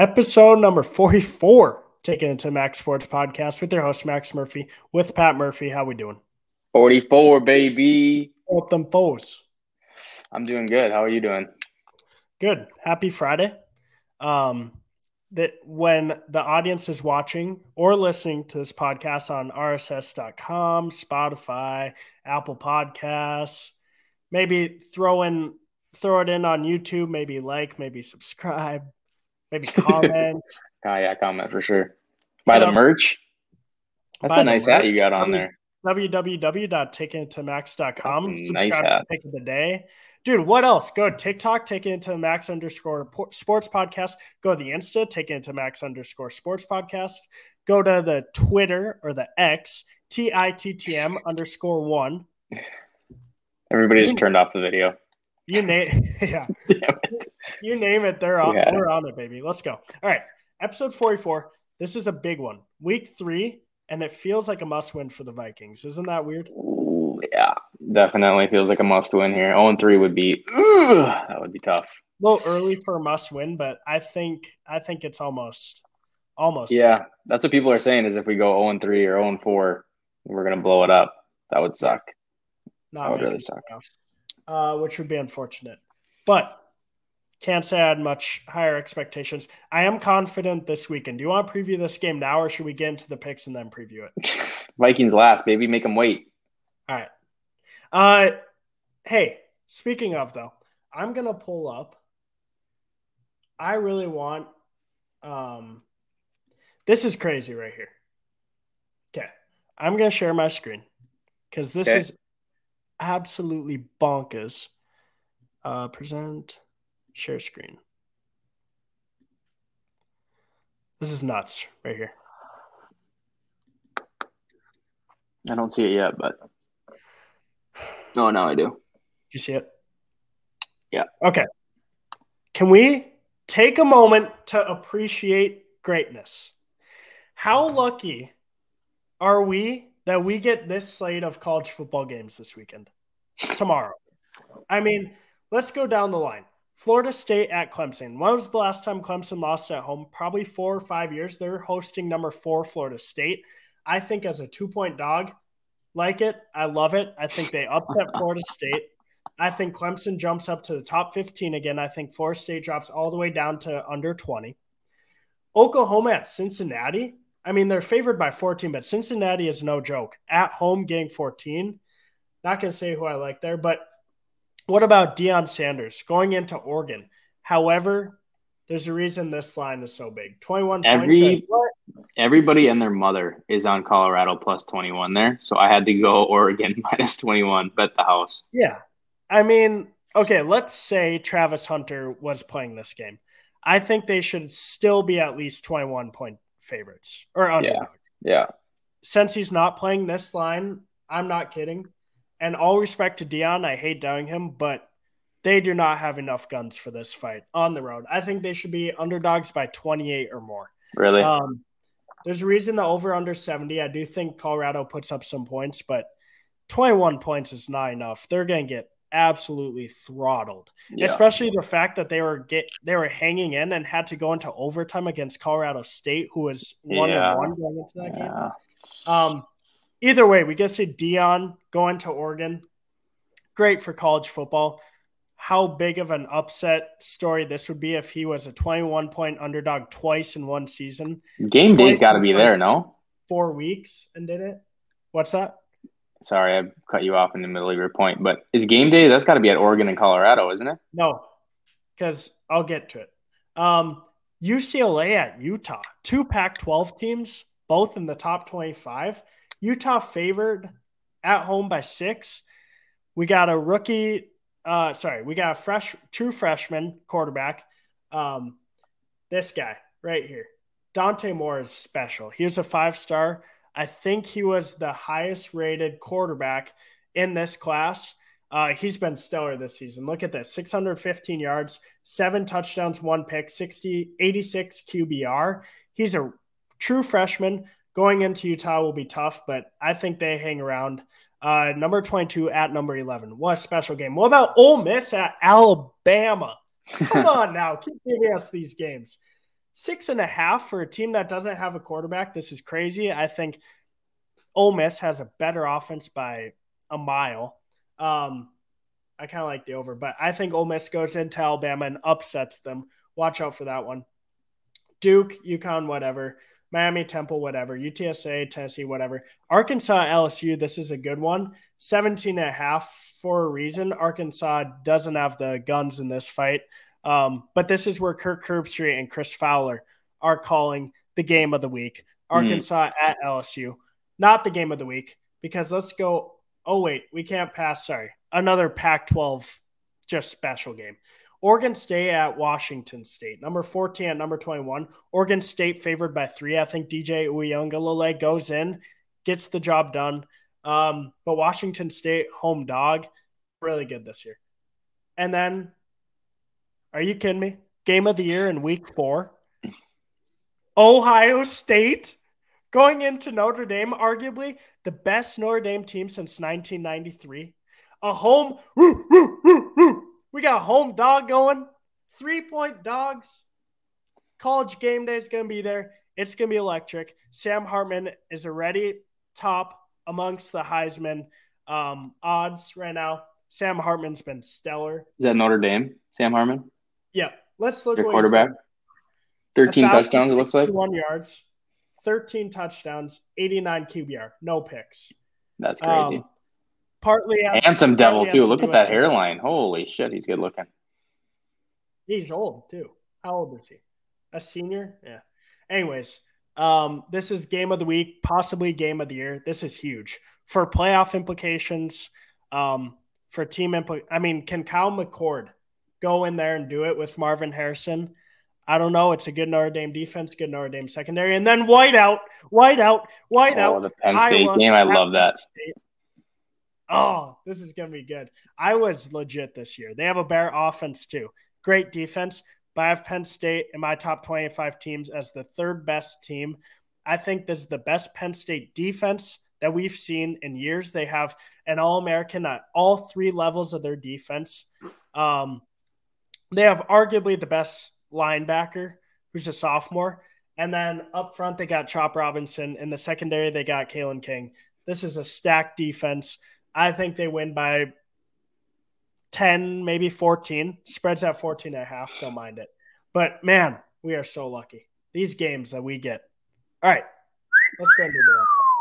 Episode number 44, taking it to Max Sports Podcast with your host, Max Murphy, with Pat Murphy. How we doing? 44, baby. Up them foes. I'm doing good. How are you doing? Good. Happy Friday. That when the audience is watching or listening to this podcast on rss.com, Spotify, Apple Podcasts, maybe throw it in on YouTube, maybe like, maybe subscribe, maybe comment. Oh, yeah, comment for sure. Buy the merch. That's a nice hat you got on there. www.takingittomax.com. Subscribe to Take It Today. Dude, what else? Go to TikTok, Take It to Max _sports podcast. Go to the Insta, Take It to Max _sports podcast. Go to the Twitter or the X, TITTM _1. Everybody just turned off the video. Yeah. You name it, they're on. Yeah. We're on it, baby. Let's go. All right, episode 44. This is a big one. Week 3, and it feels like a must-win for the Vikings. Isn't that weird? Yeah, definitely feels like a must-win here. 0-3 would be that would be tough. A little early for a must-win, but I think it's almost. Yeah, that's what people are saying is if we go 0-3 or 0-4, we're gonna blow it up. That would suck. That would really suck. Which would be unfortunate. But can't say I had much higher expectations. I am confident this weekend. Do you want to preview this game now, or should we get into the picks and then preview it? Vikings last, baby. Make them wait. All right. Hey, speaking of, though, I'm going to pull up. I really want this is crazy right here. Okay. I'm going to share my screen because this is absolutely bonkers. Present, share screen. This is nuts right here. I don't see it yet, but now I do. You see it? Yeah. Okay. Can we take a moment to appreciate greatness? How lucky are we that we get this slate of college football games this weekend, tomorrow? I mean, let's go down the line. Florida State at Clemson. When was the last time Clemson lost at home? Probably 4 or 5 years. They're hosting number 4 Florida State. I think as a 2-point dog, like it. I love it. I think they upset Florida State. I think Clemson jumps up to the top 15 again. I think Florida State drops all the way down to under 20. Oklahoma at Cincinnati. I mean, they're favored by 14, but Cincinnati is no joke. At home, game 14. Not going to say who I like there, but what about Deion Sanders going into Oregon? However, there's a reason this line is so big. 21 points. Everybody and their mother is on Colorado plus 21 there. So I had to go Oregon minus 21. Bet the house. Yeah. I mean, okay, let's say Travis Hunter was playing this game. I think they should still be at least 21-point favorites or underdogs. Yeah. Since he's not playing this line, I'm not kidding. And all respect to Deion, I hate doubting him, but they do not have enough guns for this fight on the road. I think they should be underdogs by 28 or more. Really? There's a reason the over under 70. I do think Colorado puts up some points, but 21 points is not enough. They're going to get absolutely throttled, especially the fact that they were hanging in and had to go into overtime against Colorado State, who was 1-1 going into that game. Either way, we get to see Deion going to Oregon. Great for college football. How big of an upset story this would be if he was a 21-point underdog twice in one season. Game day's got to be there, no? 4 weeks and did it? What's that? Sorry, I cut you off in the middle of your point, but is game day, that's got to be at Oregon and Colorado, isn't it? No, because I'll get to it. UCLA at Utah, 2 Pac-12 teams, both in the top 25. Utah favored at home by 6. We got a rookie... we got a true freshman quarterback. This guy right here, Dante Moore, is special. He was a 5-star. I think he was the highest rated quarterback in this class. He's been stellar this season. Look at this: 615 yards, 7 touchdowns, 1 pick, 86 QBR. He's a true freshman. Going into Utah will be tough, but I think they hang around. Number 22 at number 11. What a special game. What about Ole Miss at Alabama? Come on now. Keep giving us these games. 6.5 for a team that doesn't have a quarterback. This is crazy. I think Ole Miss has a better offense by a mile. I kind of like the over, but I think Ole Miss goes into Alabama and upsets them. Watch out for that one. Duke, UConn, whatever. Miami, Temple, whatever. UTSA, Tennessee, whatever. Arkansas, LSU, this is a good one. 17.5 for a reason. Arkansas doesn't have the guns in this fight. But this is where Kirk Herbstreit and Chris Fowler are calling the game of the week. Arkansas at LSU. Not the game of the week, because let's go – oh, wait, we can't pass. Sorry. Another Pac-12 just special game. Oregon State at Washington State. Number 14 at number 21. Oregon State favored by 3. I think DJ Uiagalelei goes in, gets the job done. But Washington State, home dog, really good this year. And then, are you kidding me? Game of the year in week 4. Ohio State going into Notre Dame, arguably the best Notre Dame team since 1993. A home, we got a home dog going, 3-point dogs. College game day is going to be there. It's going to be electric. Sam Hartman is already top amongst the Heisman odds right now. Sam Hartman's been stellar. Is that Notre Dame, Sam Hartman? Yeah. Let's look at the quarterback. 13 touchdowns, it looks like. 1 yards, 13 touchdowns, 89 QBR, no picks. That's crazy. Partly handsome devil, too. Look at that hairline. Holy shit, he's good looking. He's old, too. How old is he? A senior? Yeah. Anyways, this is game of the week, possibly game of the year. This is huge. For playoff implications, for team – I mean, can Kyle McCord go in there and do it with Marvin Harrison? I don't know. It's a good Notre Dame defense, good Notre Dame secondary. And then whiteout. Oh, the Penn State game. I love that. Oh, this is going to be good. Iowa's legit this year. They have a better offense too. Great defense. But I have Penn State in my top 25 teams as the third best team. I think this is the best Penn State defense that we've seen in years. They have an All-American at all 3 levels of their defense. They have arguably the best linebacker, who's a sophomore. And then up front, they got Chop Robinson. In the secondary, they got Kalen King. This is a stacked defense. I think they win by 10, maybe 14. Spreads at 14.5. Don't mind it. But, man, we are so lucky. These games that we get. All right. Let's go into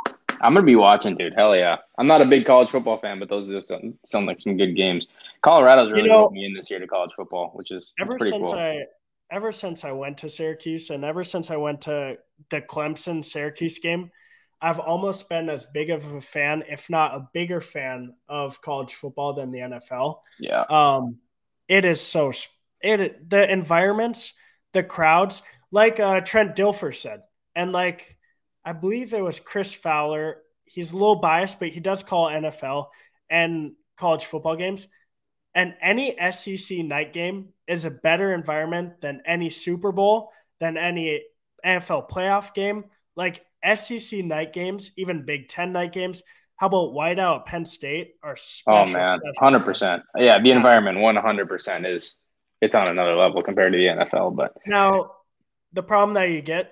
that. I'm going to be watching, dude. Hell yeah. I'm not a big college football fan, but those are sound like some good games. Colorado's really put me in this year to college football, which is pretty cool. Ever since I went to Syracuse and ever since I went to the Clemson-Syracuse game, I've almost been as big of a fan, if not a bigger fan, of college football than the NFL. Yeah. It is so – the environments, the crowds, like Trent Dilfer said, and like I believe it was Chris Fowler. He's a little biased, but he does call NFL and college football games. And any SEC night game is a better environment than any Super Bowl, than any NFL playoff game. Like, SEC night games, even Big Ten night games. How about whiteout at Penn State are special? Oh man, 100%. Yeah, the environment 100% is it's on another level compared to the NFL. But now the problem that you get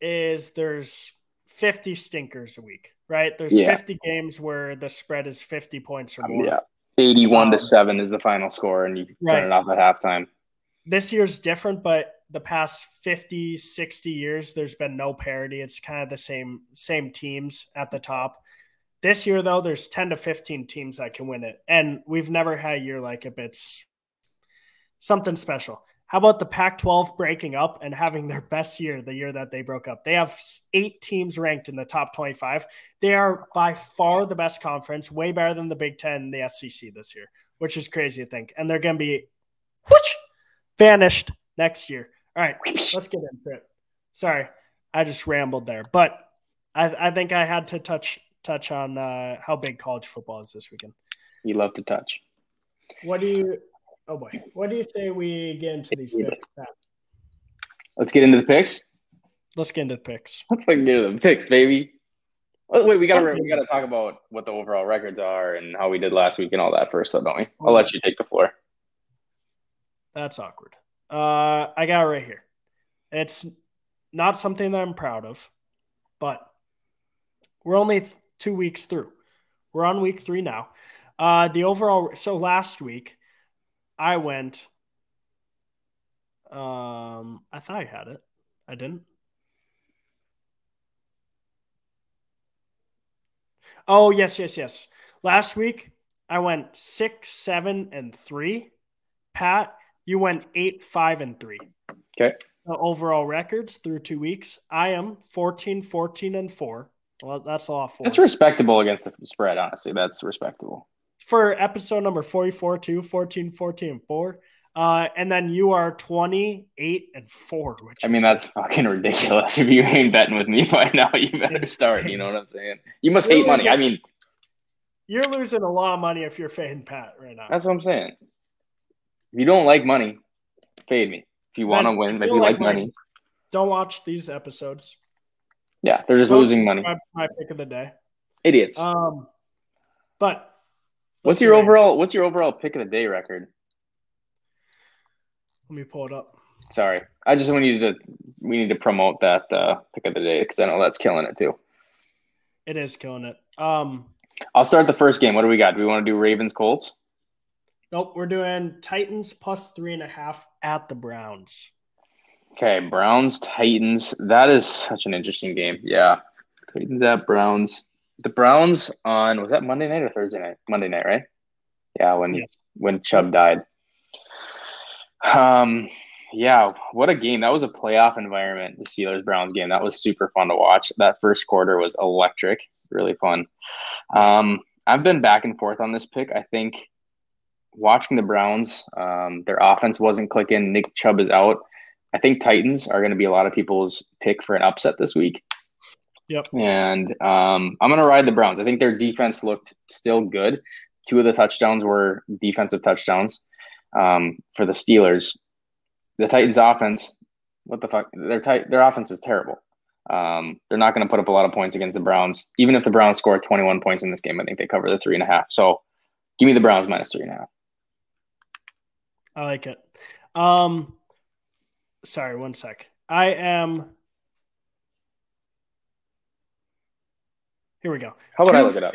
is there's 50 stinkers a week, right? There's 50 games where the spread is 50 points or more. Yeah, 81-7 is the final score, and you turn it off at halftime. This year's different, but the past 50, 60 years, there's been no parity. It's kind of the same teams at the top. This year, though, there's 10 to 15 teams that can win it. And we've never had a year like it. It's something special. How about the Pac-12 breaking up and having their best year the year that they broke up? They have 8 teams ranked in the top 25. They are by far the best conference, way better than the Big Ten and the SEC this year, which is crazy to think. And they're going to be vanished next year. All right, let's get into it. Sorry, I just rambled there. But I think I had to touch on how big college football is this weekend. You love to touch. What do you say we get into these picks? Let's get into the picks? Let's get into the picks. Let's get into the picks, baby. Oh, wait, we gotta talk about what the overall records are and how we did last week and all that first, though, don't we? I'll let you take the floor. That's awkward. I got it right here. It's not something that I'm proud of, but we're only 2 weeks through. We're on week three now. The overall, so last week I went, I thought I had it. I didn't. Oh, yes. Last week I went 6-7-3. Pat, you went 8-5-3. Okay. The overall records through 2 weeks. I am 14-14-4. Well, that's a lot of fours. That's respectable against the spread, honestly. That's respectable. For episode number 44, 14-14-4. And then you are 28-4, which I mean, that's fucking ridiculous. If you ain't betting with me by now, you better start. You know what I'm saying? You must hate money. I mean, you're losing a lot of money if you're fading Pat right now. That's what I'm saying. If you don't like money, fade me. If you want to win, if you like money, don't watch these episodes. Yeah, they're just losing money. My pick of the day. Idiots. But what's your overall pick of the day record? Let me pull it up. Sorry, I just we need to promote that pick of the day because I know that's killing it too. It is killing it. I'll start the first game. What do we got? Do we want to do Ravens Colts? Nope, we're doing Titans +3.5 at the Browns. Okay, Browns Titans. That is such an interesting game. Yeah, Titans at Browns. The Browns on, was that Monday night or Thursday night? Monday night, right? Yeah, when Chubb died. Yeah, what a game. That was a playoff environment, the Steelers-Browns game. That was super fun to watch. That first quarter was electric, really fun. I've been back and forth on this pick. I think watching the Browns, their offense wasn't clicking. Nick Chubb is out. I think Titans are going to be a lot of people's pick for an upset this week. Yep. And I'm going to ride the Browns. I think their defense looked still good. Two of the touchdowns were defensive touchdowns. For the Steelers, the Titans offense, what the fuck? Their offense is terrible. They're not going to put up a lot of points against the Browns. Even if the Browns score 21 points in this game, I think they cover the 3.5. So give me the Browns -3.5. I like it. Sorry, one sec. Here we go. How about I look it up?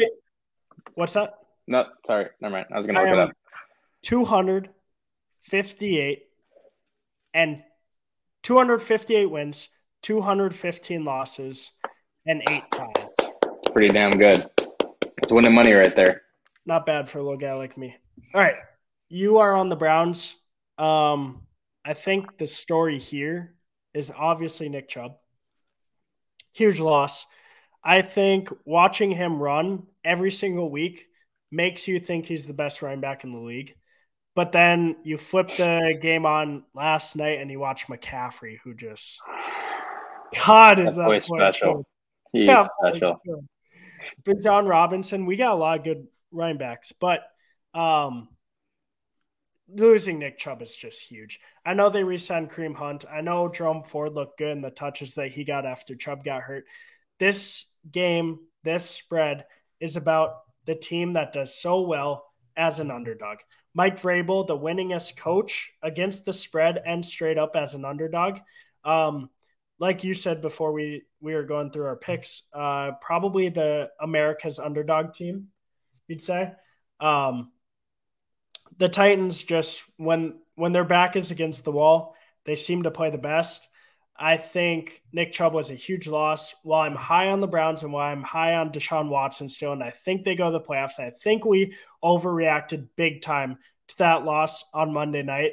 What's that? No, sorry. Never mind. I was going to look it up. 258 wins, 215 losses, and 8 ties. Pretty damn good. That's winning money right there. Not bad for a little guy like me. All right. You are on the Browns. I think the story here is obviously Nick Chubb. Huge loss. I think watching him run every single week makes you think he's the best running back in the league. But then you flip the game on last night and you watch McCaffrey, who just God is that boy special. He's special. Bijan Robinson. We got a lot of good running backs, but losing Nick Chubb is just huge. I know they re-signed Kareem Hunt. I know Jerome Ford looked good in the touches that he got after Chubb got hurt. This game, this spread is about the team that does so well as an underdog. Mike Vrabel, the winningest coach against the spread and straight up as an underdog. Like you said before we were going through our picks, probably the America's underdog team, you'd say. The Titans just, when their back is against the wall, they seem to play the best. I think Nick Chubb was a huge loss. While I'm high on the Browns and while I'm high on Deshaun Watson still, and I think they go to the playoffs, I think we overreacted big time to that loss on Monday night.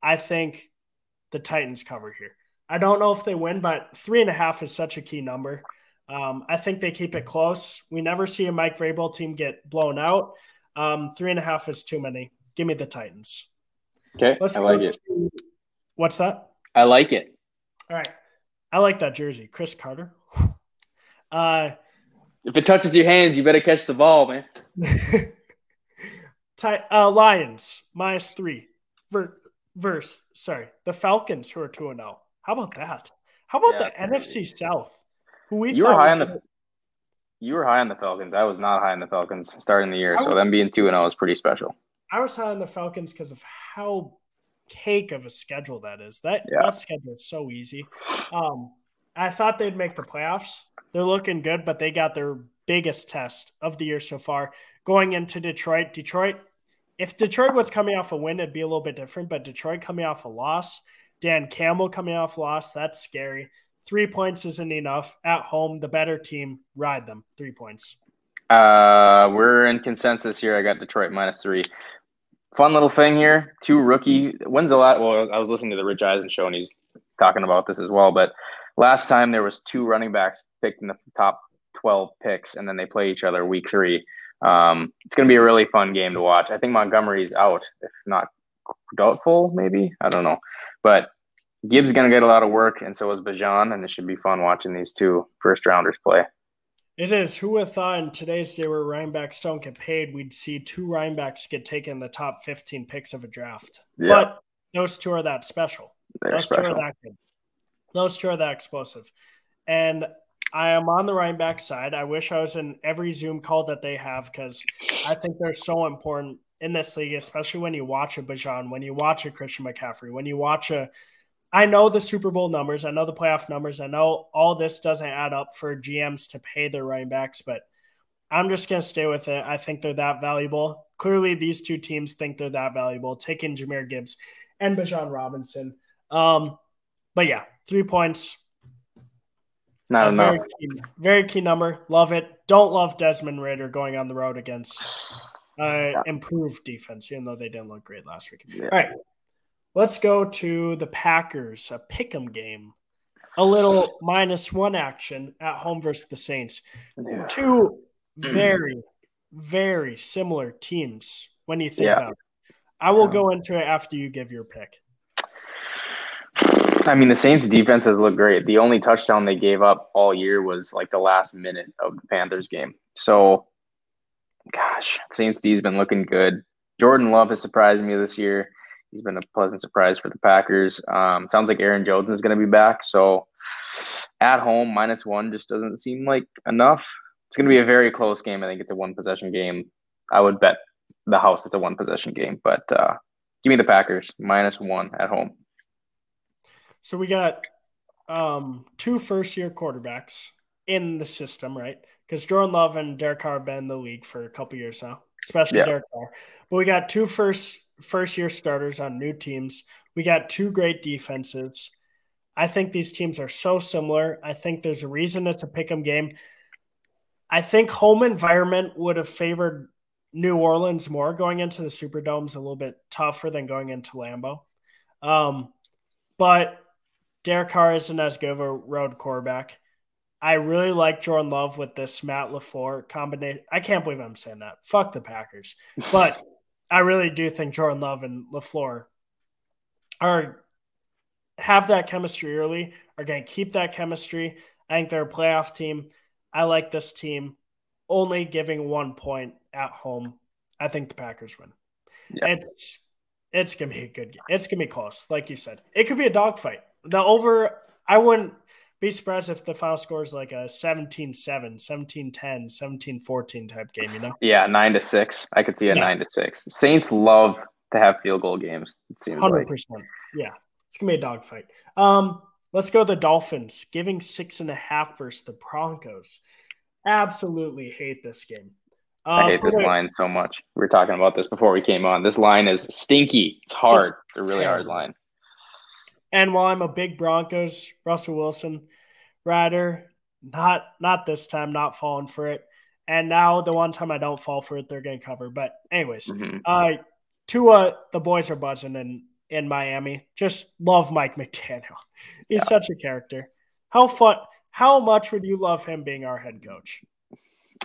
I think the Titans cover here. I don't know if they win, but 3.5 is such a key number. I think they keep it close. We never see a Mike Vrabel team get blown out. 3.5 is too many. Give me the Titans. Okay, I like it. What's that? I like it. All right. I like that jersey. Chris Carter. If it touches your hands, you better catch the ball, man. Lions, -3. The Falcons, who are 2-0. How about that? How about the NFC South? You were high on the Falcons. I was not high on the Falcons starting the year, so them being 2-0 is pretty special. I was high on the Falcons because of how cake of a schedule that is. That schedule is so easy. I thought they'd make the playoffs. They're looking good, but they got their biggest test of the year so far going into Detroit. If Detroit was coming off a win, it'd be a little bit different, but Detroit coming off a loss, Dan Campbell coming off loss, that's scary. 3 points isn't enough. At home, the better team, ride them. 3 points. We're in consensus here. I got Detroit -3. Fun little thing here. Two rookie – when's the last – well, I was listening to the Rich Eisen show, and he's talking about this as well, but last time there was two running backs picked in the top 12 picks, and then they play each other week 3. It's going to be a really fun game to watch. I think Montgomery's out, if not doubtful, maybe. I don't know. But Gibbs going to get a lot of work, and so is Bijan, and it should be fun watching these two first-rounders play. It is. Who would have thought in today's day where running backs don't get paid, we'd see two running backs get taken in the top 15 picks of a draft. Yeah. But those two are that special. Those two are that good. Those two are that explosive. And I am on the running back side. I wish I was in every Zoom call that they have because I think they're so important in this league, especially when you watch a Bijan, when you watch a Christian McCaffrey, when you watch a – I know the Super Bowl numbers. I know the playoff numbers. I know all this doesn't add up for GMs to pay their running backs, but I'm just going to stay with it. I think they're that valuable. Clearly, these two teams think they're that valuable, taking Jahmyr Gibbs and Bijan Robinson. But, yeah, 3 points – not enough. Very key number. Love it. Don't love Desmond Ridder going on the road against improved defense, even though they didn't look great last week. Yeah. All right. Let's go to the Packers, a pick'em game. A little -1 action at home versus the Saints. Yeah. Two very, very similar teams when you think about it. I will go into it after you give your pick. I mean, the Saints' defense has looked great. The only touchdown they gave up all year was like the last minute of the Panthers game. So, gosh, Saints' D's been looking good. Jordan Love has surprised me this year. He's been a pleasant surprise for the Packers. Sounds like Aaron Jones is going to be back. So, at home, -1 just doesn't seem like enough. It's going to be a very close game. I think it's a one-possession game. I would bet the house it's a one-possession game. But give me the Packers, -1 at home. So we got two first-year quarterbacks in the system, right? Because Jordan Love and Derek Carr have been in the league for a couple years now, especially Derek Carr. But we got two first-year starters on new teams. We got two great defenses. I think these teams are so similar. I think there's a reason it's a pick'em game. I think home environment would have favored New Orleans more. Going into the Superdome's a little bit tougher than going into Lambeau. But Derek Carr isn't as good of a road quarterback. I really like Jordan Love with this Matt LaFleur combination. I can't believe I'm saying that. Fuck the Packers. But I really do think Jordan Love and LaFleur have that chemistry early, are going to keep that chemistry. I think they're a playoff team. I like this team. Only giving 1 point at home. I think the Packers win. Yep. It's going to be a good game. It's going to be close, like you said. It could be a dogfight. I wouldn't be surprised if the final score is like a 17-7, 17-10, 17-14 type game, you know? Yeah, 9-6. I could see a 9-6. Saints love to have field goal games, it seems 100%. Like. Yeah, it's going to be a dogfight. Let's go the Dolphins, giving 6.5 versus the Broncos. Absolutely hate this game. I hate this line so much. We were talking about this before we came on. This line is stinky. It's hard. It's a really hard line. And while I'm a big Broncos, Russell Wilson rider, not this time, not falling for it. And now the one time I don't fall for it, they're going to cover. But anyways, Tua, the boys are buzzing in Miami. Just love Mike McDaniel. He's such a character. How much would you love him being our head coach?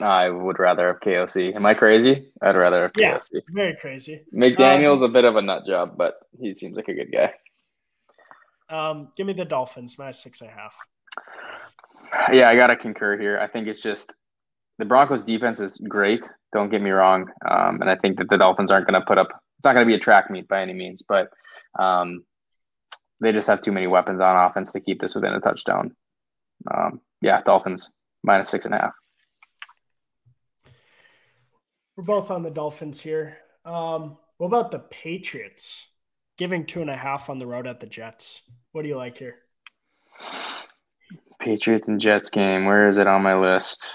I would rather have KOC. Am I crazy? I'd rather have KOC. Yeah, very crazy. McDaniel's a bit of a nut job, but he seems like a good guy. Give me the Dolphins, -6.5. Yeah, I got to concur here. I think it's just the Broncos defense is great. Don't get me wrong. And I think that the Dolphins aren't going to put up, it's not going to be a track meet by any means, but they just have too many weapons on offense to keep this within a touchdown. Dolphins, -6.5. We're both on the Dolphins here. What about the Patriots? Giving 2.5 on the road at the Jets. What do you like here? Patriots and Jets game. Where is it on my list?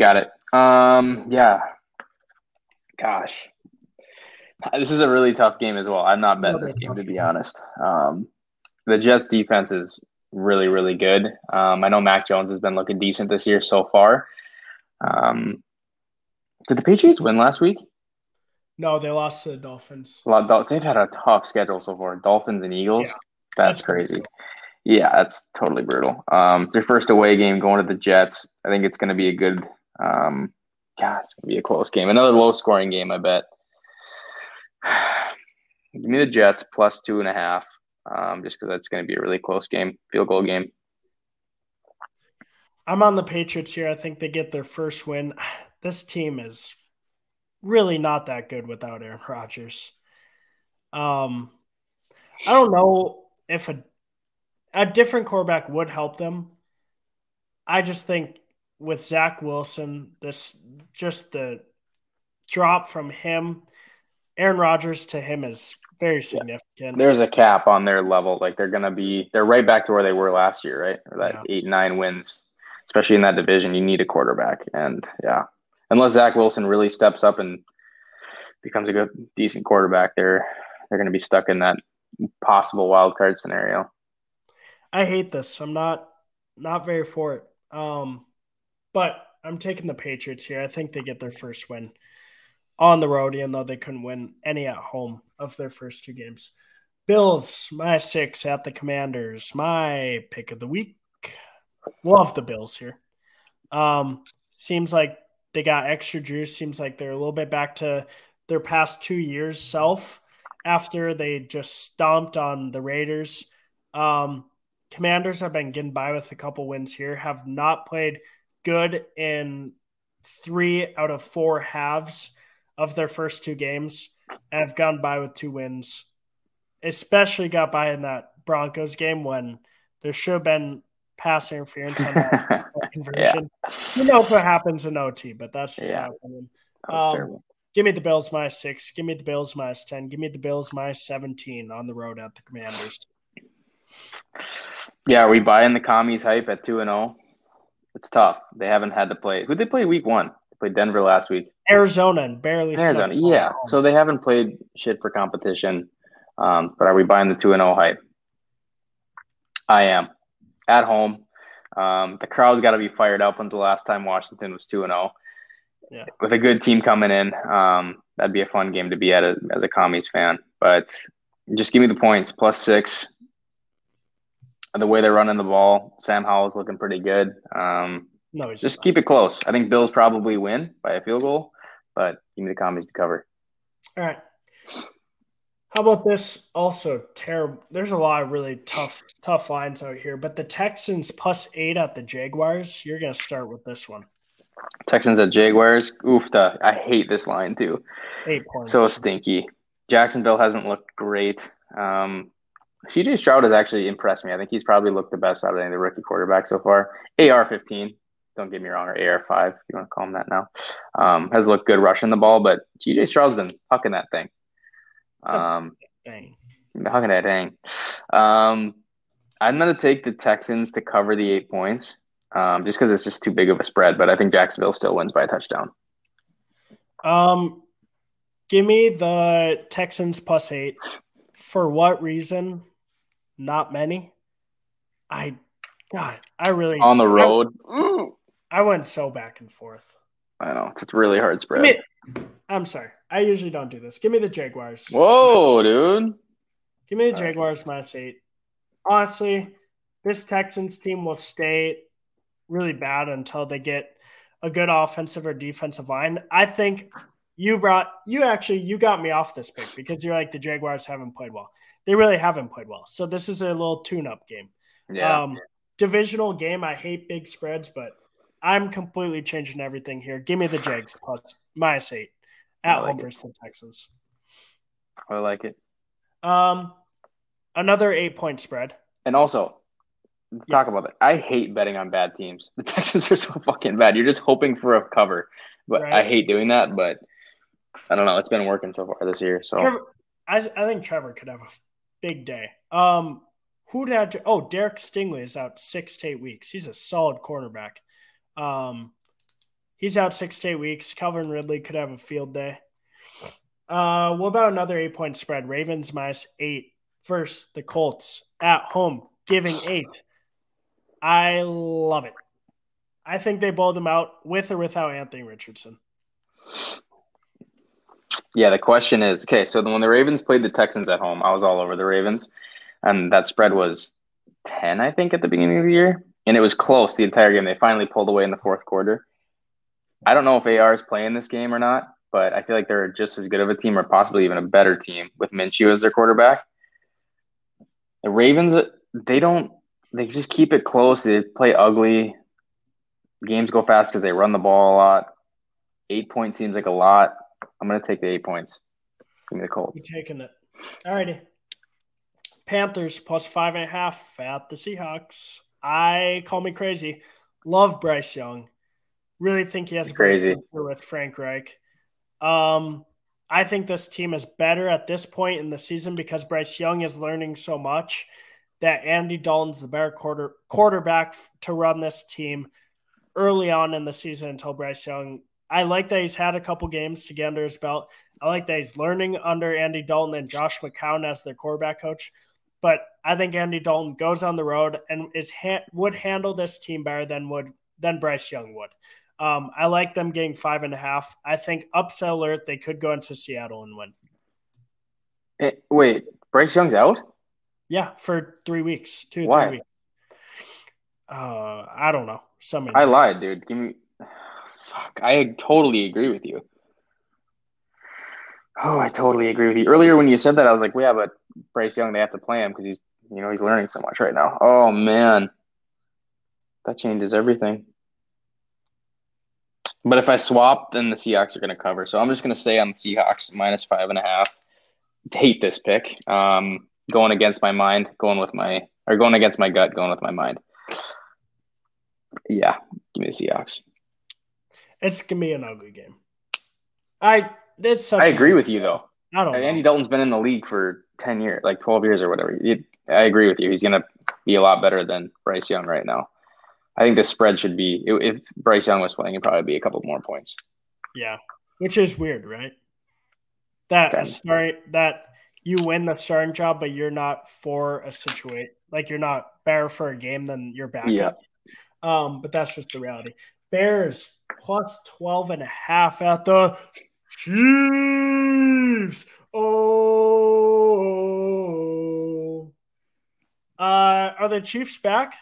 Got it. Yeah. Gosh. This is a really tough game as well. I'm not betting this game, to be honest. The Jets defense is really, really good. I know Mac Jones has been looking decent this year so far. Did the Patriots win last week? No, they lost to the Dolphins. They've had a tough schedule so far. Dolphins and Eagles. Yeah, that's crazy. Brutal. Yeah, that's totally brutal. Their first away game going to the Jets. I think it's going to be a good it's going to be a close game. Another low-scoring game, I bet. Give me the Jets plus 2.5 just because that's going to be a really close game, field goal game. I'm on the Patriots here. I think they get their first win. This team is – really not that good without Aaron Rodgers. I don't know if a different quarterback would help them. I just think with Zach Wilson, the drop from him, Aaron Rodgers to him is very significant. Yeah. There's a cap on their level. Like they're right back to where they were last year, right? Or 8-9 wins, especially in that division. You need a quarterback, and unless Zach Wilson really steps up and becomes a good, decent quarterback, they're going to be stuck in that possible wild card scenario. I hate this. I'm not very for it. But I'm taking the Patriots here. I think they get their first win on the road, even though they couldn't win any at home of their first two games. Bills, my 6 at the Commanders. My pick of the week. Love the Bills here. Seems like they got extra juice. Seems like they're a little bit back to their past 2 years self after they just stomped on the Raiders. Commanders have been getting by with a couple wins here, have not played good in 3 out of 4 halves of their first two games, and have gone by with 2 wins, especially got by in that Broncos game when there should have been pass interference on that conversion. Yeah. You know what happens in OT, but that's just happening. Give me the Bills minus 6. Give me the Bills minus 10. Give me the Bills minus 17 on the road at the Commanders. Yeah, are we buying the Commies hype at 2-0? It's tough. They haven't had to play. Who'd they play week one? They played Denver last week. Arizona and barely. Arizona, yeah. So they haven't played shit for competition. But are we buying the 2-0 hype? I am. At home, the crowd's got to be fired up. When's the last time Washington was 2-0? Yeah. With a good team coming in, that'd be a fun game to be at as a Commies fan. But just give me the points, plus 6. The way they're running the ball, Sam Howell's looking pretty good. Just keep it close. I think Bills probably win by a field goal, but give me the Commies to cover. All right. How about this? Also terrible. There's a lot of really tough lines out here, but the Texans plus 8 at the Jaguars. You're going to start with this one. Texans at Jaguars. Oofta. I hate this line too. 8 points. So stinky. Jacksonville hasn't looked great. CJ Stroud has actually impressed me. I think he's probably looked the best out of any of the rookie quarterbacks so far. AR-15. Don't get me wrong, or AR-5. If you want to call him that now. Has looked good rushing the ball, but CJ Stroud's been hucking that thing. I'm going to take the Texans to cover the 8 points just because it's just too big of a spread, but I think Jacksonville still wins by a touchdown. Give me the Texans plus 8. For what reason? Not many. I really – on the road. I went so back and forth. I know. It's a really hard spread. I'm sorry. I usually don't do this. Give me the Jaguars. Whoa, dude. Give me the Jaguars minus 8. Honestly, this Texans team will stay really bad until they get a good offensive or defensive line. I think you got me off this pick because you're like the Jaguars haven't played well. They really haven't played well. So this is a little tune-up game. Yeah. Divisional game. I hate big spreads, but I'm completely changing everything here. Give me the Jags minus 8. At home versus the Texans. I like it. Another 8-point spread. And also, talk about that. I hate betting on bad teams. The Texans are so fucking bad. You're just hoping for a cover. But I hate doing that. But I don't know. It's been working so far this year. So I think Trevor could have a big day. Derek Stingley is out 6 to 8 weeks. He's a solid cornerback. He's out 6 to 8 weeks. Calvin Ridley could have a field day. What about another 8-point spread? Ravens -8 versus the Colts at home, giving 8. I love it. I think they blow them out with or without Anthony Richardson. Yeah, the question is, okay, so when the Ravens played the Texans at home, I was all over the Ravens. And that spread was 10, I think, at the beginning of the year. And it was close the entire game. They finally pulled away in the fourth quarter. I don't know if AR is playing this game or not, but I feel like they're just as good of a team or possibly even a better team with Minshew as their quarterback. The Ravens, they just keep it close. They play ugly. Games go fast because they run the ball a lot. 8 points seems like a lot. I'm going to take the 8 points. Give me the Colts. You're taking it. All righty. Panthers +5.5 at the Seahawks. Call me crazy. Love Bryce Young. Really think he has a great future with Frank Reich. I think this team is better at this point in the season because Bryce Young is learning so much that Andy Dalton's the better quarterback to run this team early on in the season until Bryce Young. I like that he's had a couple games to get under his belt. I like that he's learning under Andy Dalton and Josh McCown as their quarterback coach. But I think Andy Dalton goes on the road and would handle this team better than Bryce Young would. I like them getting 5.5. I think upset alert, they could go into Seattle and win. Wait, Bryce Young's out? Yeah, for 3 weeks. Why? 3 weeks. I don't know. I lied, dude. Fuck, I totally agree with you. Oh, I totally agree with you. Earlier when you said that, I was like, "Yeah, but Bryce Young, they have to play him because he's learning so much right now." Oh man, that changes everything. But if I swap, then the Seahawks are going to cover. So I'm just going to stay on the Seahawks -5.5. Hate this pick. Going against my gut, going with my mind. Yeah, give me the Seahawks. It's going to be an ugly game. I agree with you, though. Andy Dalton's been in the league for 10 years, like 12 years or whatever. I agree with you. He's going to be a lot better than Bryce Young right now. I think the spread should be – if Bryce Young was playing, it'd probably be a couple more points. Yeah, which is weird, right? That you win the starting job, but you're not for a situation. Like, you're not better for a game than your backup. Yeah. But that's just the reality. Bears +12.5 at the Chiefs. Oh, are the Chiefs back?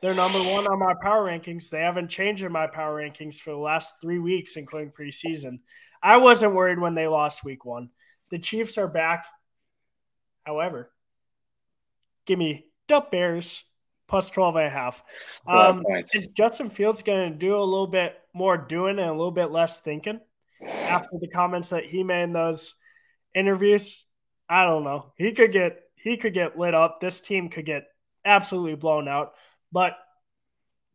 They're number one on my power rankings. They haven't changed in my power rankings for the last 3 weeks, including preseason. I wasn't worried when they lost week 1. The Chiefs are back. However, give me the Bears +12.5. Is Justin Fields going to do a little bit more doing and a little bit less thinking after the comments that he made in those interviews? I don't know. He could get lit up. This team could get absolutely blown out. But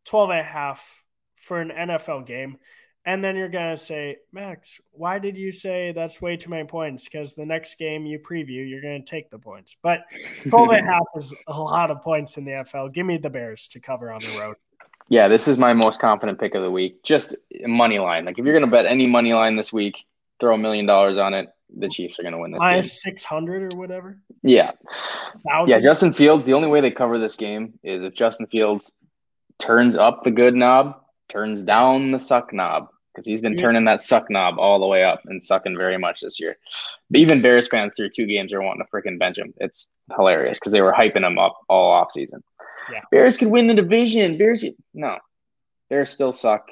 12.5 for an NFL game. And then you're going to say, Max, why did you say that's way too many points? Because the next game you preview, you're going to take the points. But 12.5 is a lot of points in the NFL. Give me the Bears to cover on the road. Yeah, this is my most confident pick of the week. Just money line. Like, if you're going to bet any money line this week, throw $1 million on it. The Chiefs are going to win this game. -600 or whatever? Yeah. 1,000. Yeah, Justin Fields, the only way they cover this game is if Justin Fields turns up the good knob, turns down the suck knob, because he's been turning that suck knob all the way up and sucking very much this year. But even Bears fans through 2 games are wanting to freaking bench him. It's hilarious because they were hyping him up all offseason. Yeah. Bears could win the division. No. Bears still suck.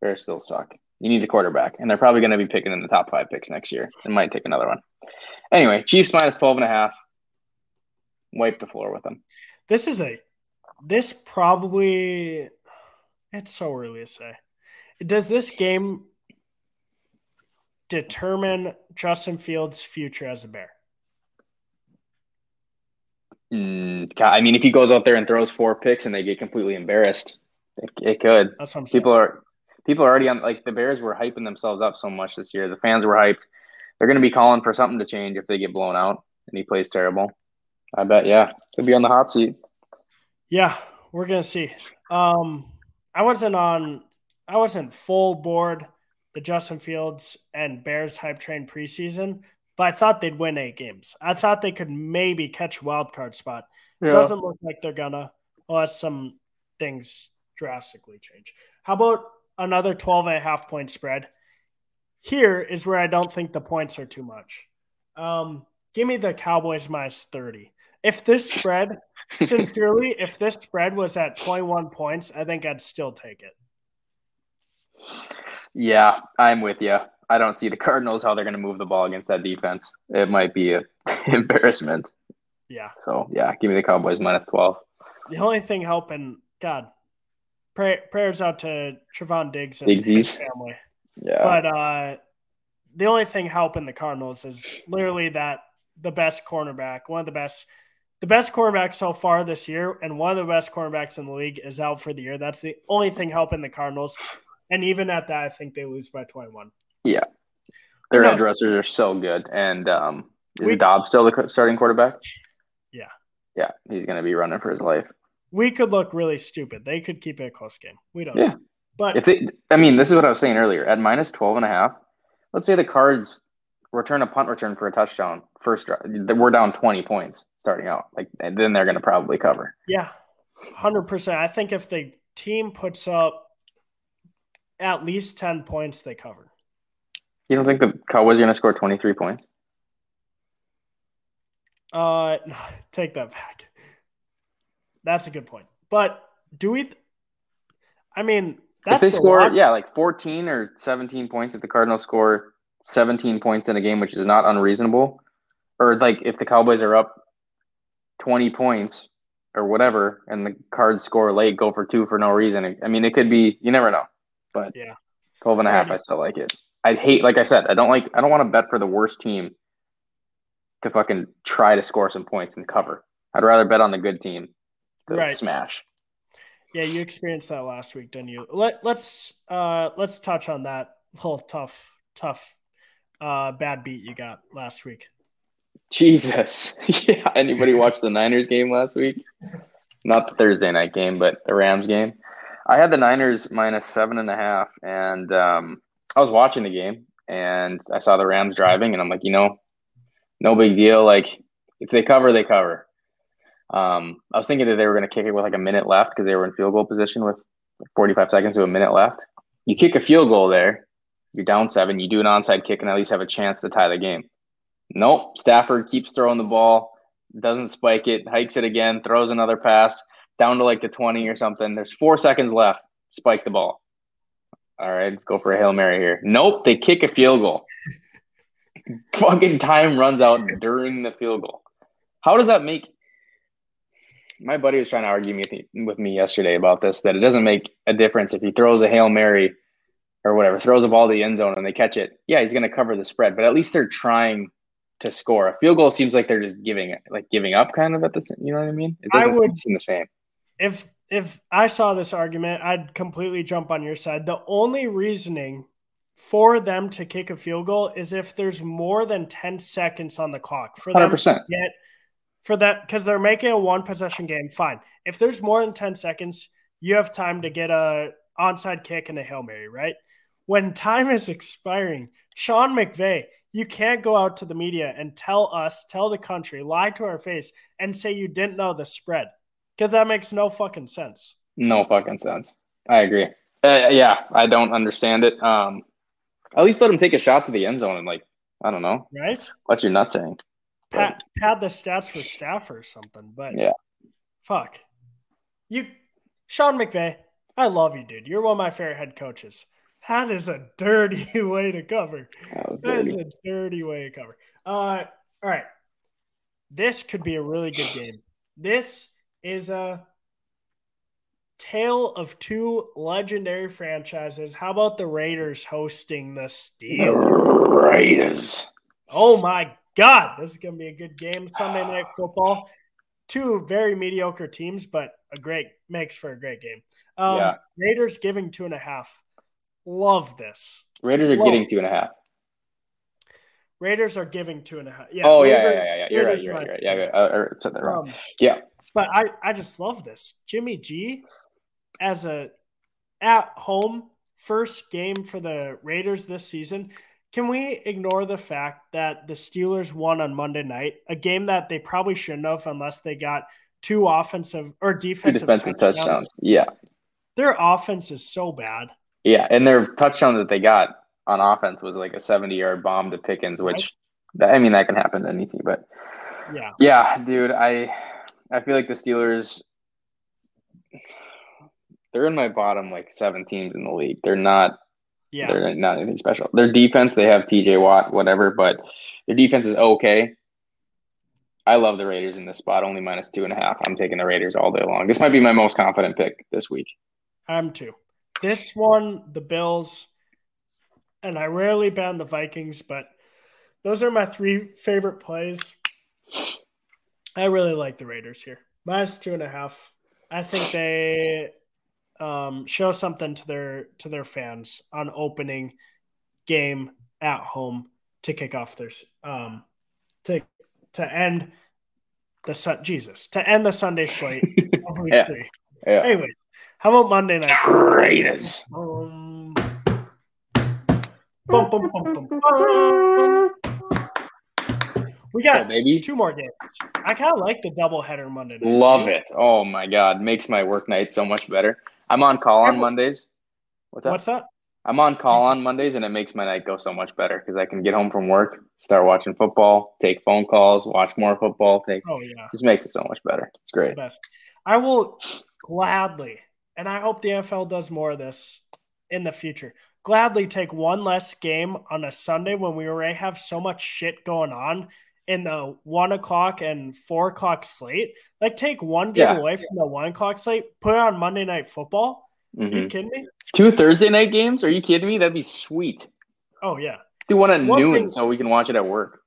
Bears still suck. You need a quarterback, and they're probably going to be picking in the top 5 picks next year. It might take another one. Anyway, Chiefs -12.5. Wipe the floor with them. It's so early to say. Does this game determine Justin Fields' future as a Bear? I mean, if he goes out there and throws 4 picks and they get completely embarrassed, it could. That's what I'm saying. People are already on – like, the Bears were hyping themselves up so much this year. The fans were hyped. they're going to be calling for something to change if they get blown out and he plays terrible. I bet, yeah. He'll be on the hot seat. Yeah, we're going to see. I wasn't full board the Justin Fields and Bears hype train preseason, but I thought they'd win 8 games. I thought they could maybe catch wild card spot. Yeah. Doesn't look like they're going to, unless some things drastically change. How about another 12.5-point spread? Here is where I don't think the points are too much. Give me the Cowboys minus 30. If this spread, sincerely, if this spread was at 21 points, I think I'd still take it. Yeah, I'm with you. I don't see the Cardinals, how they're going to move the ball against that defense. It might be an embarrassment. Yeah. So, yeah, give me the Cowboys minus 12. The only thing helping, God, prayers out to Trevon Diggs and his family. Yeah. But the only thing helping the Cardinals is literally that the best cornerback, one of the best cornerback so far this year, and one of the best cornerbacks in the league is out for the year. That's the only thing helping the Cardinals. And even at that, I think they lose by 21. Yeah. Their edge rushers are so good. And is Dobbs still the starting quarterback? Yeah. Yeah, he's going to be running for his life. We could look really stupid. They could keep it a close game. We don't know. But if they, I mean, this is what I was saying earlier. At minus 12.5, let's say the Cards return a punt return for a touchdown. First drive, we're down 20 points starting out. Like, and then they're going to probably cover. Yeah, 100%. I think if the team puts up at least 10 points, they cover. You don't think the Cowboys are going to score 23 points? No, take that back. That's a good point. But do we – I mean, that's if they score, yeah, like 14 or 17 points, if the Cardinals score 17 points in a game, which is not unreasonable, or like if the Cowboys are up 20 points or whatever and the Cards score late, go for 2 for no reason. I mean, it could be – you never know. But yeah, 12.5, I still like it. I'd hate – like I said, I don't want to bet for the worst team to fucking try to score some points and cover. I'd rather bet on the good team. Right. Smash. Yeah, you experienced that last week, didn't you? Let's touch on that whole tough bad beat you got last week. Jesus. Yeah. Anybody watch the Niners game last week? Not the Thursday night game, but the Rams game. I had the Niners minus 7.5, and I was watching the game and I saw the Rams driving, and I'm like, no big deal. Like, if they cover, they cover. I was thinking that they were going to kick it with like a minute left because they were in field goal position with 45 seconds to a minute left. You kick a field goal there, you're down 7, you do an onside kick and at least have a chance to tie the game. Nope. Stafford keeps throwing the ball, doesn't spike it, hikes it again, throws another pass down to like the 20 or something. There's 4 seconds left. Spike the ball. All right, let's go for a Hail Mary here. Nope. They kick a field goal. Fucking time runs out during the field goal. How does that make... My buddy was trying to argue with me yesterday about this, that it doesn't make a difference if he throws a Hail Mary or whatever, throws a ball to the end zone and they catch it. Yeah, he's going to cover the spread, but at least they're trying to score. A field goal seems like they're just giving up kind of at the same, you know what I mean? It doesn't seem the same. If I saw this argument, I'd completely jump on your side. The only reasoning for them to kick a field goal is if there's more than 10 seconds on the clock. For 100%. Them to get – for that, because they're making a one-possession game, fine. If there's more than 10 seconds, you have time to get an onside kick and a Hail Mary, right? When time is expiring, Sean McVay, you can't go out to the media and tell us, tell the country, lie to our face, and say you didn't know the spread, because that makes no fucking sense. No fucking sense. I agree. Yeah, I don't understand it. At least let him take a shot to the end zone and, like, I don't know. Right? What's your nut saying? Pad the stats for Stafford or something, but yeah, fuck you, Sean McVay. I love you, dude. You're one of my favorite head coaches. That is a dirty way to cover. That is a dirty way to cover. All right, this could be a really good game. This is a tale of two legendary franchises. How about the Raiders hosting the Steelers? Raiders. Oh my God, this is going to be a good game. Sunday Night Football. Two very mediocre teams, but makes for a great game. Yeah. Raiders giving 2.5. Love this. Raiders are getting 2.5. Raiders are giving 2.5. Yeah. Oh, yeah. You're right. Yeah, I said that wrong. Yeah. But I just love this. Jimmy G as a at home first game for the Raiders this season. Can we ignore the fact that the Steelers won on Monday night, a game that they probably shouldn't have unless they got two offensive or defensive touchdowns? Yeah. Their offense is so bad. Yeah, and their touchdown that they got on offense was like a 70-yard bomb to Pickens, which, right? I mean, that can happen to anything. But, yeah, dude, I feel like the Steelers, they're in my bottom, like, seven teams in the league. They're not anything special. Their defense, they have T.J. Watt, whatever, but their defense is okay. I love the Raiders in this spot, only minus 2.5. I'm taking the Raiders all day long. This might be my most confident pick this week. I'm too. This one, the Bills, and I rarely ban the Vikings, but those are my three favorite plays. I really like the Raiders here. Minus 2.5. I think they show something to their fans on opening game at home to kick off their to end the Sunday slate. Yeah. Yeah. Anyway, how about Monday night? Raiders. We got two more games. I kind of like the doubleheader Monday night. Love it. Oh, my God. Makes my work night so much better. I'm on call on Mondays. What's that? I'm on call on Mondays, and it makes my night go so much better because I can get home from work, start watching football, take phone calls, watch more football. Just makes it so much better. It's great. I will gladly, and I hope the NFL does more of this in the future, gladly take one less game on a Sunday when we already have so much shit going on in the 1 o'clock and 4 o'clock slate. Like, take one game away from the 1 o'clock slate, put it on Monday Night Football. Mm-hmm. Are you kidding me? 2 Thursday night games? Are you kidding me? That'd be sweet. Oh, yeah. Do one at noon so we can watch it at work.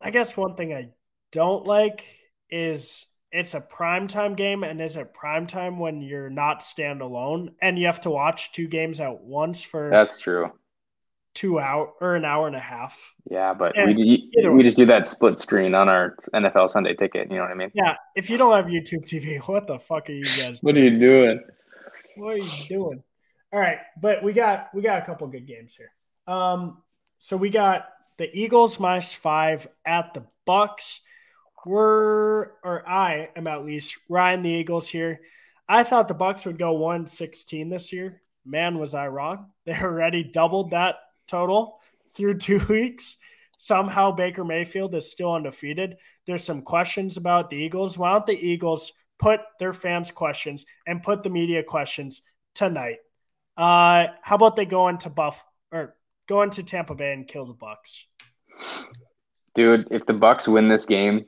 I guess one thing I don't like is it's a primetime game, and is it primetime when you're not standalone and you have to watch two games at once for That's true. 2 hours or an hour and a half. Yeah, but we just do that split screen on our NFL Sunday ticket. You know what I mean? Yeah. If you don't have YouTube TV, what the fuck are you guys doing? What are you doing? What are you doing? All right, but we got a couple good games here. So we got the Eagles -5 at the Bucks. I am at least riding the Eagles here. I thought the Bucks would go 1-16 this year. Man, was I wrong. They already doubled that total through 2 weeks. Somehow Baker Mayfield is still undefeated. There's some questions about the Eagles. Why don't the Eagles put their fans' questions and put the media questions tonight? How about they go into Tampa Bay and kill the Bucks? Dude, if the Bucks win this game,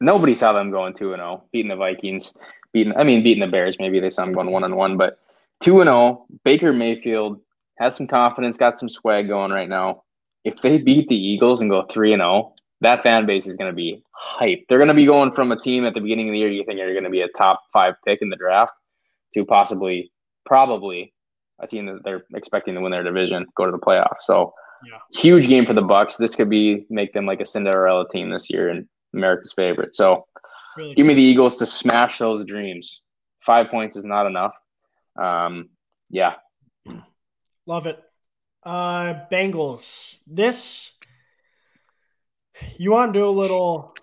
nobody saw them going 2-0, beating the Vikings, beating the Bears. Maybe they saw them going 1-1, but 2-0. Baker Mayfield has some confidence, got some swag going right now. If they beat the Eagles and go 3-0, that fan base is going to be hyped. They're going to be going from a team at the beginning of the year you think are going to be a top 5 pick in the draft to probably a team that they're expecting to win their division, go to the playoffs. So huge game for the Bucks. This could make them like a Cinderella team this year and America's favorite. So really give me the Eagles to smash those dreams. 5 points is not enough. Love it. Bengals. You want to do a little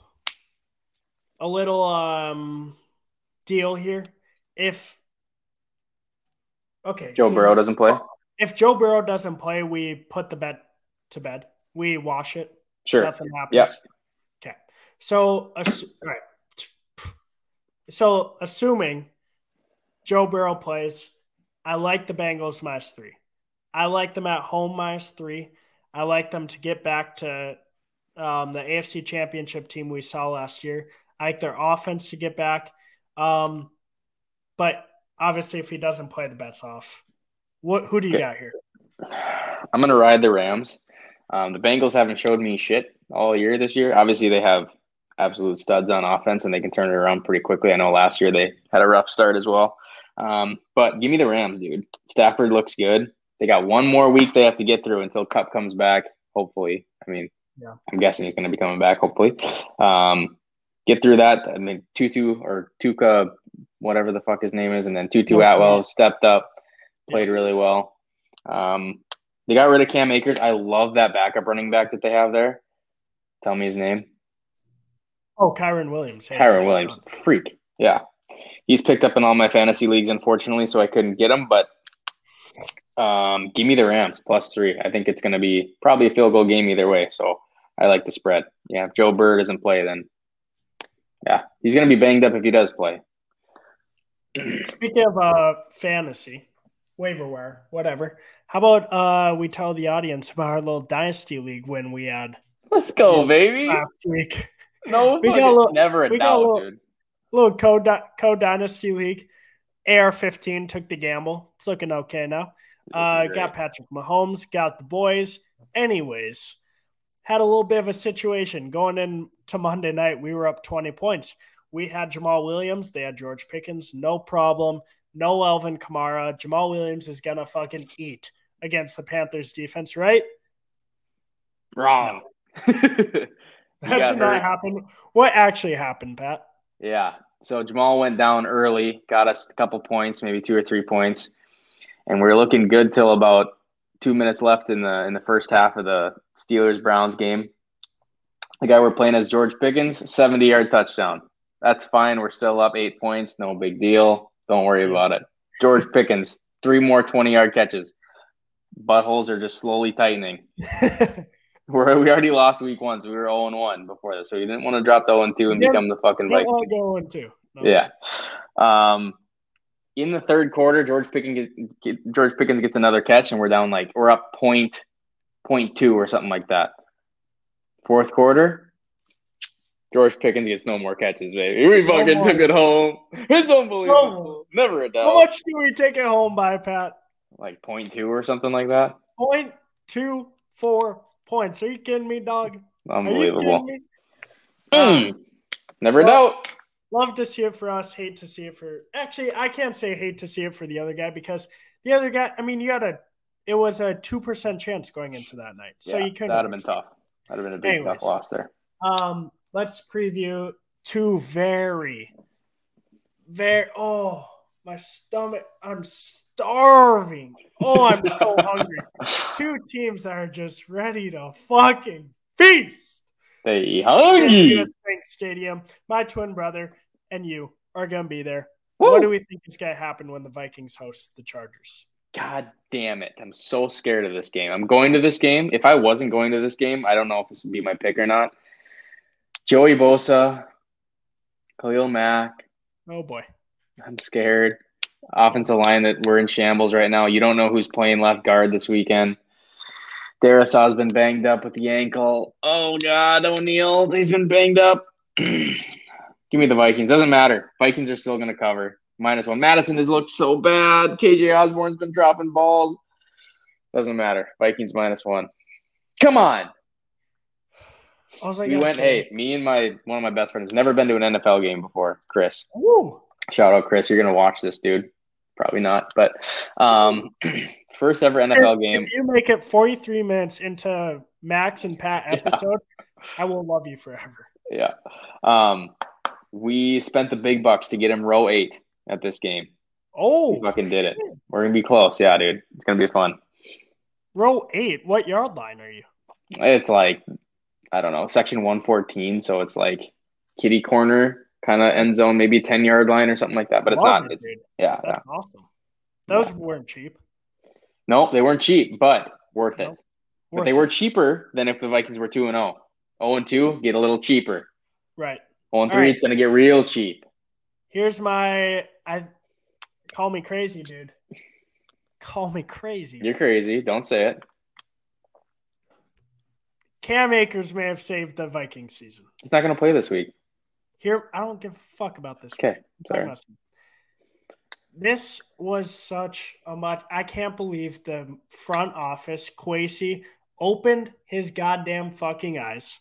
deal here? Burrow doesn't play? If Joe Burrow doesn't play, we put the bet to bed. We wash it. Sure. Nothing happens. Yeah. Okay. So, all right. So, assuming Joe Burrow plays, I like the Bengals -3. I like them at home -3. I like them to get back to the AFC Championship team we saw last year. I like their offense to get back. But obviously, if he doesn't play, the bet's off. Who do you got here? I'm going to ride the Rams. The Bengals haven't showed me shit all year this year. Obviously, they have absolute studs on offense, and they can turn it around pretty quickly. I know last year they had a rough start as well. But give me the Rams, dude. Stafford looks good. They got one more week they have to get through until Kupp comes back, hopefully. I mean, Yeah, I'm guessing he's going to be coming back, hopefully. Get through that. I mean, Tuka, whatever the fuck his name is, and then Tutu Atwell stepped up, played really well. They got rid of Cam Akers. I love that backup running back that they have there. Tell me his name. Oh, Kyron Williams. Kyron Williams. Freak. Yeah. He's picked up in all my fantasy leagues, unfortunately, so I couldn't get him. But give me the Rams, +3. I think it's going to be probably a field goal game either way. So I like the spread. Yeah, if Joe Burrow doesn't play, then, yeah, he's going to be banged up if he does play. Speaking of fantasy, waiver wire, whatever, how about we tell the audience about our little Dynasty League win we had? Let's go, baby. Last week. No, we got a little, never a doubt, dude. Little co-Dynasty League. AR-15 took the gamble. It's looking okay now. Got Patrick Mahomes, got the boys. Anyways, had a little bit of a situation. Going into Monday night, we were up 20 points. We had Jamal Williams. They had George Pickens. No problem. No Elvin Kamara. Jamal Williams is going to fucking eat against the Panthers defense, right? Wrong. No. That did not happen. What actually happened, Pat? Yeah. So Jamal went down early, got us a couple points, maybe 2 or 3 points, and we were looking good till about 2 minutes left in the first half of the Steelers-Browns game. The guy we're playing as George Pickens, 70-yard touchdown. That's fine. We're still up 8 points. No big deal. Don't worry about it. George Pickens, 3 more 20-yard catches. Buttholes are just slowly tightening. We already lost week 1, so we were 0-1 before this. So you didn't want to drop the 0-2 and become the fucking Vikings. We didn't want to go 0-2. Yeah. In the third quarter, George Pickens gets another catch, and we're down we're up point two or something like that. Fourth quarter, George Pickens gets no more catches, baby. We fucking took it home. It's unbelievable. Never a doubt. How much do we take it home by, Pat? Like 0.2 or something like that. 0.24. points. Are you kidding me, dog? Unbelievable. Me? Never doubt. Love to see it for us. Hate to see it for... Actually, I can't say hate to see it for the other guy because the other guy, I mean, it was a 2% chance going into that night. So you couldn't... That would have been tough. That would have been a big tough loss there. Let's preview 2 very... Oh, my stomach. I'm starving. Oh, I'm so hungry. 2 teams that are just ready to fucking feast. They hungry. Stadium. My twin brother and you are going to be there. Woo. What do we think is going to happen when the Vikings host the Chargers? God damn it. I'm so scared of this game. I'm going to this game. If I wasn't going to this game, I don't know if this would be my pick or not. Joey Bosa, Khalil Mack. Oh, boy. I'm scared. Offensive line that we're in shambles right now. You don't know who's playing left guard this weekend. Derisaw's been banged up with the ankle. Oh, God, O'Neal, he's been banged up. Give me the Vikings. Doesn't matter. Vikings are still going to cover. -1. Madison has looked so bad. KJ Osborne's been dropping balls. Doesn't matter. Vikings -1. Come on. Me and one of my best friends never been to an NFL game before, Chris. Woo. Shout out, Chris. You're going to watch this, dude. Probably not, but first ever NFL game. If you make it 43 minutes into Max and Pat episode, I will love you forever. Yeah. We spent the big bucks to get him row 8 at this game. Oh. We fucking did it. We're going to be close. Yeah, dude. It's going to be fun. Row 8? What yard line are you? It's I don't know, section 114. So it's kitty corner. Kind of end zone, maybe 10-yard line or something like that, but it's not. That's awesome. Those weren't cheap. No, they weren't cheap, but worth it. But they were cheaper than if the Vikings were 2-0. 0-2, get a little cheaper. Right. 0-3, it's gonna get real cheap. Here's my. Call me crazy, dude. Call me crazy. You're crazy. Don't say it. Cam Akers may have saved the Viking season. He's not gonna play this week. Here, I don't give a fuck about this. Okay, sorry. This was such a much. I can't believe the front office, Kwesi, opened his goddamn fucking eyes,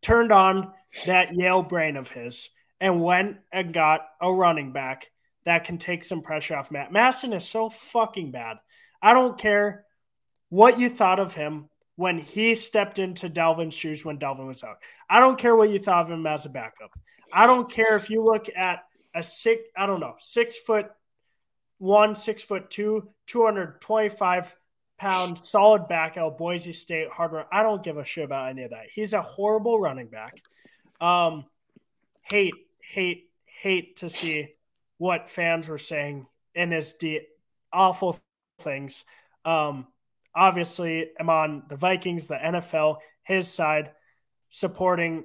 turned on that Yale brain of his, and went and got a running back that can take some pressure off Matt. Masson is so fucking bad. I don't care what you thought of him. when he stepped into Dalvin's shoes when Dalvin was out. I don't care what you thought of him as a backup. I don't care if you look at a 6'1", 6'2", 225 pound solid back out, Boise State, hard. I don't give a shit about any of that. He's a horrible running back. Hate to see what fans were saying in his awful things. Obviously, I'm on the Vikings, the NFL, his side, supporting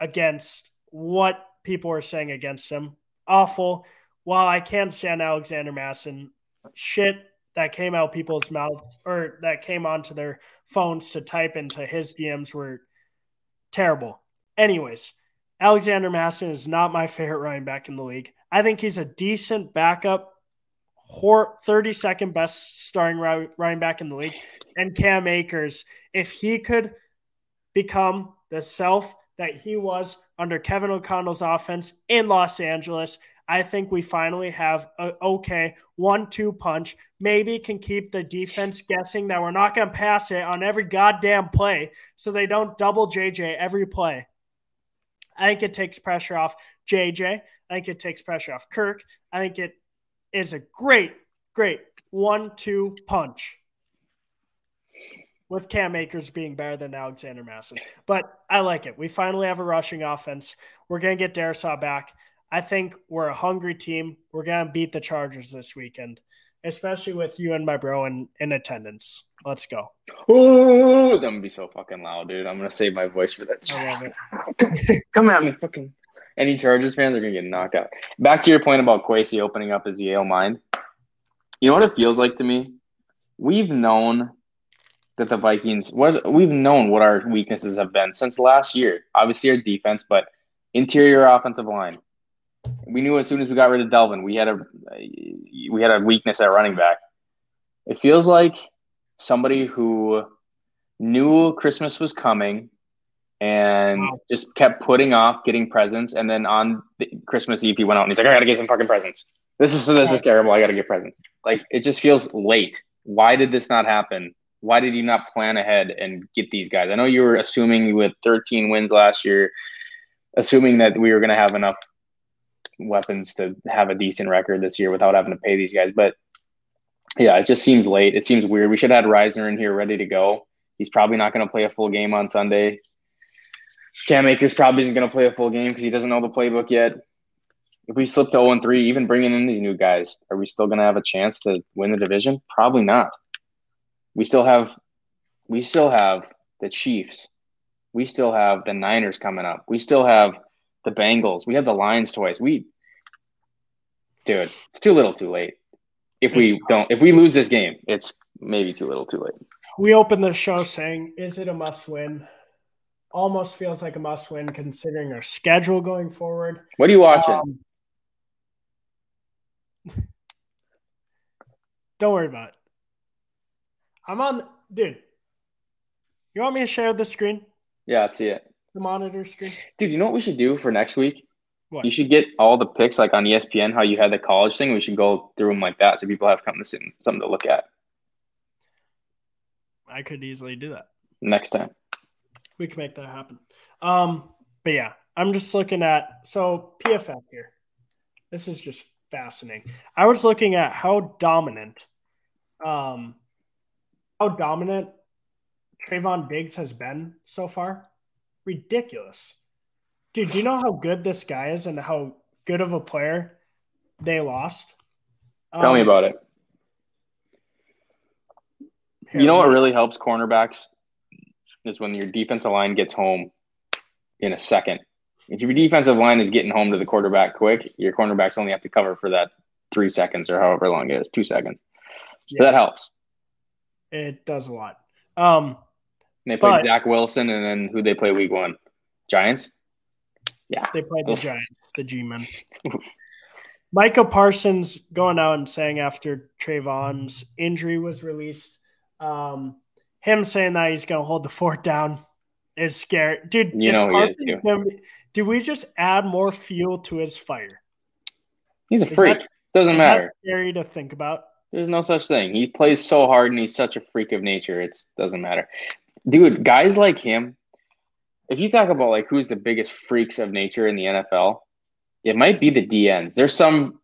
against what people are saying against him. Awful. While I can't stand Alexander Mattison, shit that came out people's mouths or that came onto their phones to type into his DMs were terrible. Anyways, Alexander Mattison is not my favorite running back in the league. I think he's a decent backup, 32nd best starting running back in the league. And Cam Akers, if he could become the self that he was under Kevin O'Connell's offense in Los Angeles, I think we finally have an okay 1-2 punch. Maybe can keep the defense guessing that we're not going to pass it on every goddamn play so they don't double JJ every play. I think it takes pressure off JJ. I think it takes pressure off Kirk. I think it is a great, great 1-2 punch with Cam Akers being better than Alexander Mattison. But I like it. We finally have a rushing offense. We're going to get Darisaw back. I think we're a hungry team. We're going to beat the Chargers this weekend, especially with you and my bro in attendance. Let's go. Ooh, that's going to be so fucking loud, dude. I'm going to save my voice for that. Come at me. Fucking. Any Chargers fans are going to get knocked out. Back to your point about Kwesi opening up his Yale mind. You know what it feels like to me? We've known that the Vikings was. We've known what our weaknesses have been since last year. Obviously, our defense, but interior offensive line. We knew as soon as we got rid of Delvin, we had a weakness at running back. It feels like somebody who knew Christmas was coming and just kept putting off getting presents, and then on Christmas Eve he went out and he's like, "I gotta get some fucking presents. This is terrible. I gotta get presents." Like, it just feels late. Why did this not happen? Why did you not plan ahead and get these guys? I know you were assuming you had 13 wins last year, assuming that we were going to have enough weapons to have a decent record this year without having to pay these guys. But yeah, it just seems late. It seems weird. We should have had Reisner in here ready to go. He's probably not going to play a full game on Sunday. Cam Akers probably isn't going to play a full game because he doesn't know the playbook yet. If we slip to 0-3, even bringing in these new guys, are we still going to have a chance to win the division? Probably not. We still have the Chiefs. We still have the Niners coming up. We still have the Bengals. We have the Lions twice. Dude, it's too little, too late. If we lose this game, it's maybe too little, too late. We opened the show saying, "Is it a must-win?" Almost feels like a must-win considering our schedule going forward. What are you watching? Don't worry about it. Dude, you want me to share the screen? Yeah, I see it. The monitor screen. Dude, you know what we should do for next week? What? You should get all the picks, like on ESPN, how you had the college thing. We should go through them like that so people have something to look at. I could easily do that. Next time. We can make that happen. But yeah, I'm just looking at – so PFF here. This is just fascinating. I was looking at how dominant Trayvon Diggs has been so far. Ridiculous. Dude, do you know how good this guy is and how good of a player they lost? Tell me about it. You know what really helps cornerbacks is when your defensive line gets home in a second. If your defensive line is getting home to the quarterback quick, your cornerbacks only have to cover for that 3 seconds or however long it is, 2 seconds. Yeah. So that helps. It does a lot. They played Zach Wilson, and then who they play week one? Giants? Yeah. They played the Giants, the G-men. Micah Parsons going out and saying after Trayvon's injury was released, him saying that he's going to hold the fort down is scary. Dude, you know Parsons, he is, too. Do we just add more fuel to his fire? He's a freak. Doesn't matter. That's scary to think about. There's no such thing. He plays so hard, and he's such a freak of nature. It doesn't matter. dude, guys like him, if you talk about like who's the biggest freaks of nature in the NFL, it might be the DNs. There's some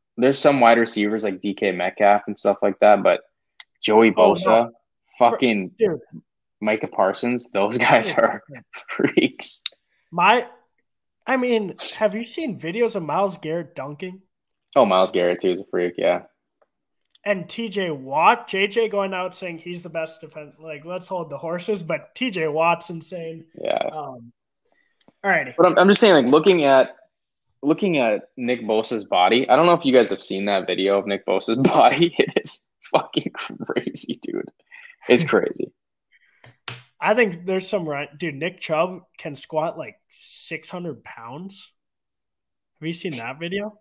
wide receivers like DK Metcalf and stuff like that, but Joey Bosa, Micah Parsons, those guys are freaks. Have you seen videos of Myles Garrett dunking? Oh, Myles Garrett too is a freak, yeah. And T.J. Watt, J.J. going out saying he's the best defense. Like, let's hold the horses. But T.J. Watt's insane. Yeah. All righty. But I'm just saying, like, looking at Nick Bosa's body. I don't know if you guys have seen that video of Nick Bosa's body. It is fucking crazy, dude. It's crazy. I think there's some right, dude. Nick Chubb can squat like 600 pounds. Have you seen that video?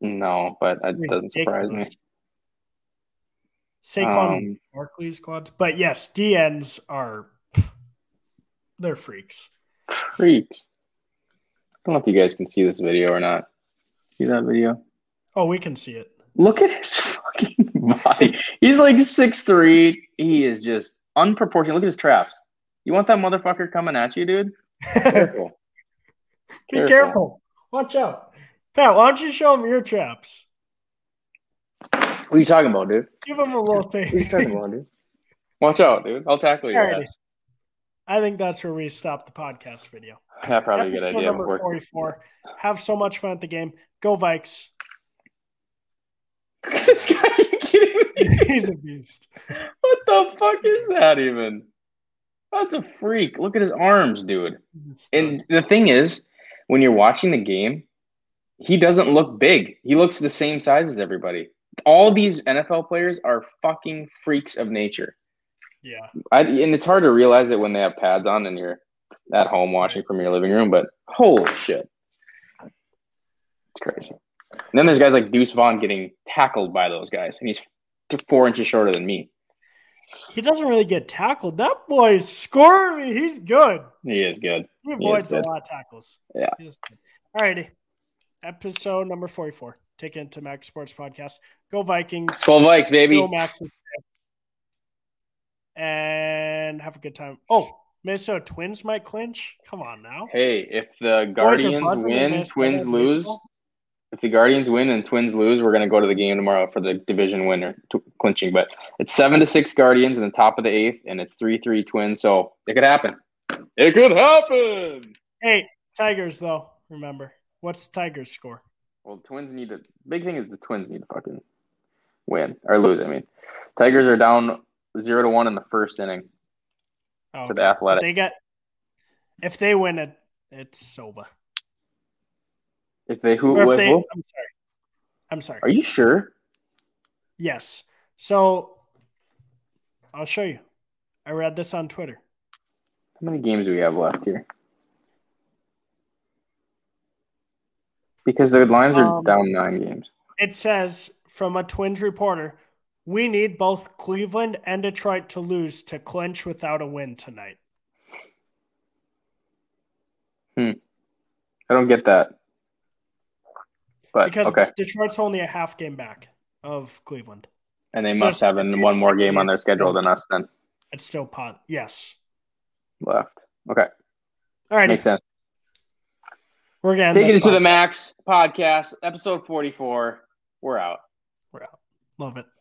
No, but that doesn't surprise me. Saquon Barkley squads. But yes, DNs are – they're freaks. Freaks. I don't know if you guys can see this video or not. See that video? Oh, we can see it. Look at his fucking body. He's like 6'3". He is just unproportionate. Look at his traps. You want that motherfucker coming at you, dude? Careful. Be careful. Watch out. Pat, why don't you show him your traps? What are you talking about, dude? Give him a little thing. What are you talking about, dude? Watch out, dude. I'll tackle you guys. I think that's where we stop the podcast video. Yeah, probably a good idea. Number 44. Have so much fun at the game. Go Vikes. This guy, are you kidding me? He's a beast. What the fuck is that even? That's a freak. Look at his arms, dude. And the thing is, when you're watching the game, he doesn't look big. He looks the same size as everybody. All these NFL players are fucking freaks of nature. Yeah. And it's hard to realize it when they have pads on and you're at home watching from your living room, but holy shit. It's crazy. And then there's guys like Deuce Vaughn getting tackled by those guys, and he's 4 inches shorter than me. He doesn't really get tackled. That boy is scoring. He's good. He is good. He avoids a lot of tackles. Yeah. All righty. Episode number 44. Take it to Max Sports Podcast. Go Vikings. Go Vikes, baby. Go Max. And have a good time. Oh, Minnesota Twins might clinch. Come on now. Hey, if the Guardians win, Twins lose. If the Guardians win and Twins lose, we're going to go to the game tomorrow for the division winner clinching. But it's 7-6 Guardians in the top of the eighth, and it's 3-3 Twins. So it could happen. It could happen. Hey, Tigers, though, remember. What's the Tigers' score? Well, the Twins need to fucking win or lose. I mean, Tigers are down 0-1 in the first inning to the Athletic. If they win it, it's over. If they who? I'm sorry. Are you sure? Yes. So I'll show you. I read this on Twitter. How many games do we have left here? Because the Lions are down 9 games. It says from a Twins reporter, we need both Cleveland and Detroit to lose to clinch without a win tonight. I don't get that. But because Detroit's only a half game back of Cleveland. And they must have one more game on their schedule than us then. It's still pot. Yes. Left. Okay. All right. Makes sense. We're going to take it to the Max Podcast, episode 44. We're out. Love it.